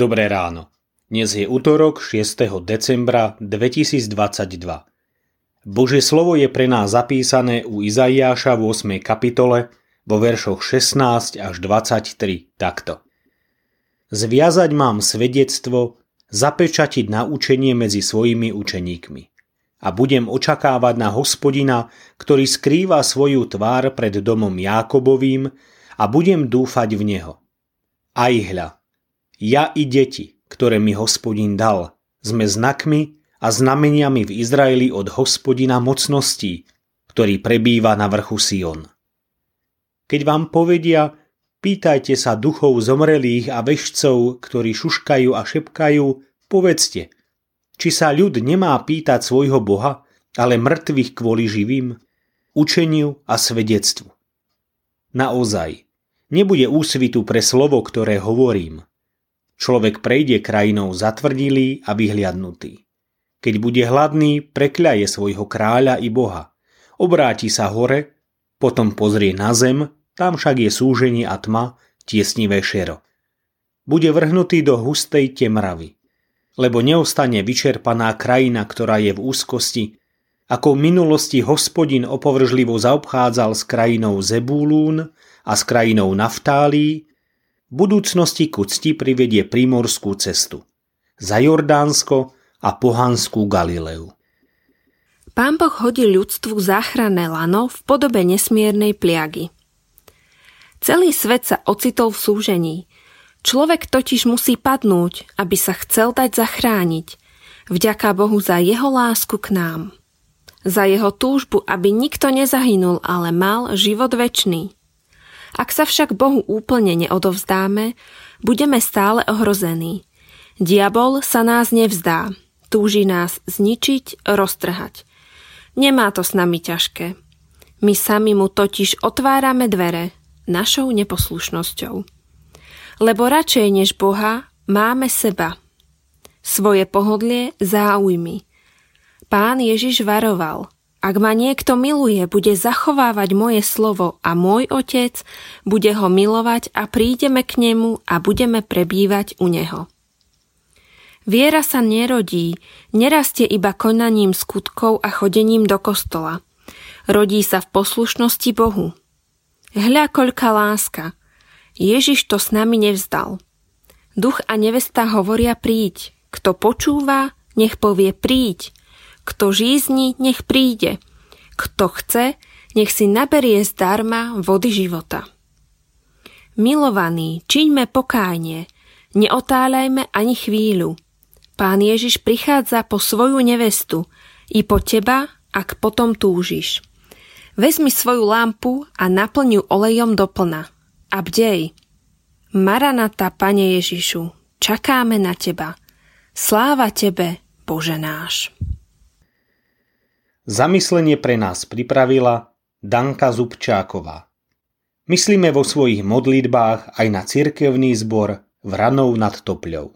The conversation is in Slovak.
Dobré ráno. Dnes je utorok 6. decembra 2022. Božie slovo je pre nás zapísané u Izajáša v 8. kapitole vo veršoch 16 až 23 takto. Zviazať mám svedectvo, zapečatiť naučenie medzi svojimi učeníkmi. A budem očakávať na Hospodina, ktorý skrýva svoju tvár pred domom Jákobovým, a budem dúfať v neho. Aj hľa, ja i deti, ktoré mi Hospodin dal, sme znakmi a znameniami v Izraeli od Hospodina mocností, ktorý prebýva na vrchu Sion. Keď vám povedia, pýtajte sa duchov zomrelých a vešcov, ktorí šuškajú a šepkajú, povedzte, či sa ľud nemá pýtať svojho Boha, ale mŕtvych kvôli živým, učeniu a svedectvu. Naozaj, nebude úsvitu pre slovo, ktoré hovorím. Človek prejde krajinou zatvrdilý a vyhliadnutý. Keď bude hladný, prekľaje svojho kráľa i Boha. Obráti sa hore, potom pozrie na zem, tam však je súženie a tma, tiesnivé šero. Bude vrhnutý do hustej temravy. Lebo neostane vyčerpaná krajina, ktorá je v úzkosti, ako v minulosti Hospodin opovržlivo zaobchádzal s krajinou Zebulún a s krajinou Naftálí, v budúcnosti ku cti privedie primorskú cestu, za Jordánsko a pohanskú Galileu. Pán Boh hodí ľudstvu záchranné lano v podobe nesmiernej pliagy. Celý svet sa ocitol v súžení. Človek totiž musí padnúť, aby sa chcel dať zachrániť. Vďaka Bohu za jeho lásku k nám. Za jeho túžbu, aby nikto nezahynul, ale mal život večný. Ak sa však Bohu úplne neodovzdáme, budeme stále ohrození. Diabol sa nás nevzdá. Túži nás zničiť, roztrhať. Nemá to s nami ťažké. My sami mu totiž otvárame dvere našou neposlušnosťou. Lebo radšej než Boha máme seba, svoje pohodlie, záujmy. Pán Ježiš varoval, ak ma niekto miluje, bude zachovávať moje slovo a môj Otec bude ho milovať a prídeme k nemu a budeme prebývať u neho. Viera sa nerodí, nerastie iba konaním skutkov a chodením do kostola. Rodí sa v poslušnosti Bohu. Hľa koľká láska! Ježiš to s nami nevzdal. Duch a nevesta hovoria príď. Kto počúva, nech povie príď. Kto žízni, nech príde. Kto chce, nech si naberie zdarma vody života. Milovaní, čiňme pokánie. Neotáľajme ani chvíľu. Pán Ježiš prichádza po svoju nevestu i po teba, ak potom túžiš. Vezmi svoju lampu a naplň ju olejom doplna. A bdej. Maranata, Pane Ježišu, čakáme na Teba. Sláva Tebe, Bože náš. Zamyslenie pre nás pripravila Danka Zubčáková. Myslíme vo svojich modlitbách aj na cirkevný zbor Vranov nad Topľou.